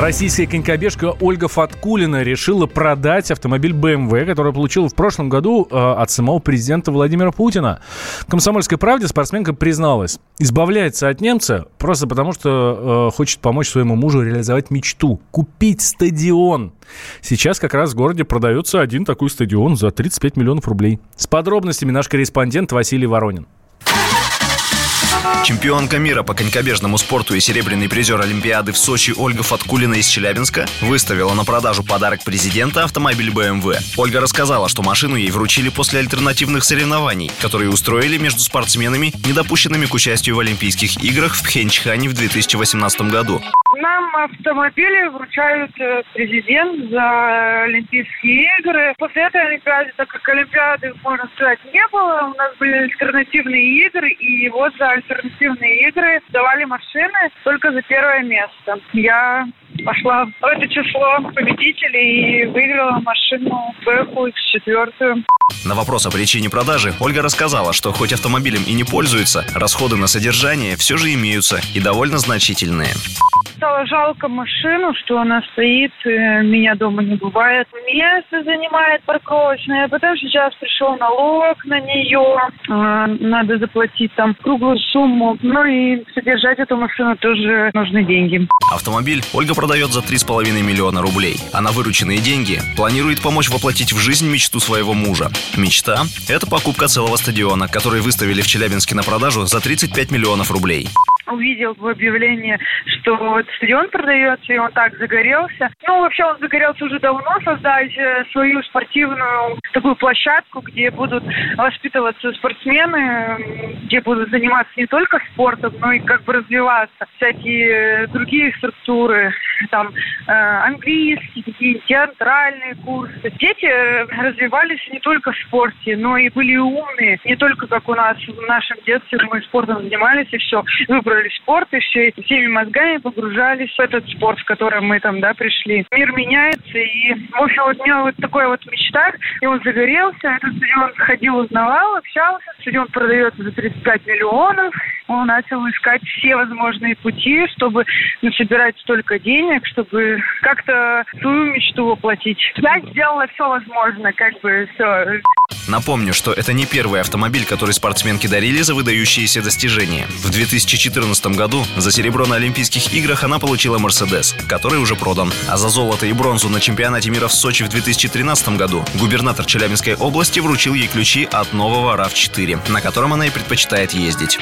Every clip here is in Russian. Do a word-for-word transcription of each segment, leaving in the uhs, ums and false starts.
Российская конькобежка Ольга Фаткулина решила продать автомобиль бэ эм вэ, который получила в прошлом году от самого президента Владимира Путина. В «Комсомольской правде» спортсменка призналась, избавляется от немца просто потому, что хочет помочь своему мужу реализовать мечту – купить стадион. Сейчас как раз в городе продается один такой стадион за тридцать пять миллионов рублей. С подробностями наш корреспондент Василий Воронин. Чемпионка мира по конькобежному спорту и серебряный призер Олимпиады в Сочи Ольга Фаткулина из Челябинска выставила на продажу подарок президента автомобиль бэ эм вэ. Ольга рассказала, что машину ей вручили после альтернативных соревнований, которые устроили между спортсменами, недопущенными к участию в Олимпийских играх в Пхенчхане в две тысячи восемнадцатом году. Нам автомобили вручают президент за Олимпийские игры. После этой Олимпиады, так как Олимпиады, можно сказать, не было, у нас были альтернативные игры, и вот за альтернативные игры давали машины только за первое место. Я пошла в это число победителей и выиграла машину бэ эм вэ икс четыре. На вопрос о причине продажи Ольга рассказала, что хоть автомобилем и не пользуется, расходы на содержание все же имеются и довольно значительные. Стало жалко машину, что она стоит, меня дома не бывает. Место занимает парковочное, потом сейчас пришел налог на нее, надо заплатить там круглую сумму. Ну и содержать эту машину тоже нужны деньги. Автомобиль Ольга продает за три с половиной миллиона рублей. А на вырученные деньги планирует помочь воплотить в жизнь мечту своего мужа. Мечта – это покупка целого стадиона, который выставили в Челябинске на продажу за тридцать пять миллионов рублей. Увидел в объявлении, что вот стадион продается, и он так загорелся. Ну, вообще он загорелся уже давно, создать свою спортивную такую площадку, где будут воспитываться спортсмены, где будут заниматься не только спортом, но и как бы развиваться всякие другие структуры, там английские, такие театральные курсы. Дети развивались не только в спорте, но и были умные. Не только как у нас в нашем детстве мы спортом занимались и все. Выбрали спорт и все всеми мозгами погружались в этот спорт, в который мы там, да, пришли. Мир меняется, и, в общем, вот у меня вот такой вот мечта, и он загорелся, этот стадион ходил, узнавал, общался, стадион продается за тридцать пять миллионов, он начал искать все возможные пути, чтобы насобирать столько денег, чтобы как-то свою мечту воплотить. Я сделала все возможное, как бы все. Напомню, что это не первый автомобиль, который спортсменки дарили за выдающиеся достижения. В две тысячи четырнадцатом году за серебро на Олимпийских играх она получила «Мерседес», который уже продан. А за золото и бронзу на чемпионате мира в Сочи в две тысячи тринадцатом году губернатор Челябинской области вручил ей ключи от нового рав четыре, на котором она и предпочитает ездить.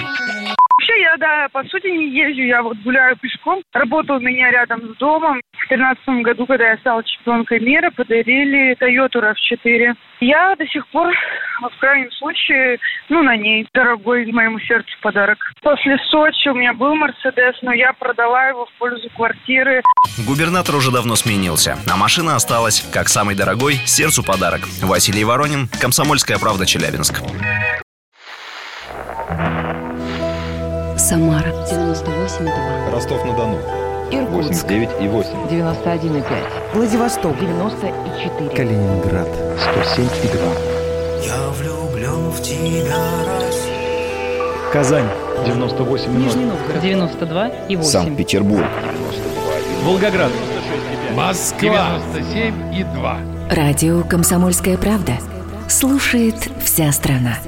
Я, да, по сути не езжу, я вот гуляю пешком. Работа у меня рядом с домом. В тринадцатом году, когда я стала чемпионкой мира, подарили Toyota рав четыре. Я до сих пор, в крайнем случае, ну, на ней. Дорогой моему сердцу подарок. После Сочи у меня был «Мерседес», но я продала его в пользу квартиры. Губернатор уже давно сменился, а машина осталась, как самый дорогой, сердцу подарок. Василий Воронин, «Комсомольская правда», Челябинск. Самара девяносто восемь и два. Ростов-на-Дону Иркутск восемьдесят девять и восемь. девяносто один и пять. Владивосток девяносто и четыре. Калининград сто семь и два. Я влюблен в тебя, Россия. Казань девяносто восемь и ноль. Нижний Новгород девяносто два и восемь. Санкт-Петербург девяносто два и восемь. Волгоград девяносто шесть и пять. Москва девяносто семь и два. Радио «Комсомольская правда». Слушает вся страна.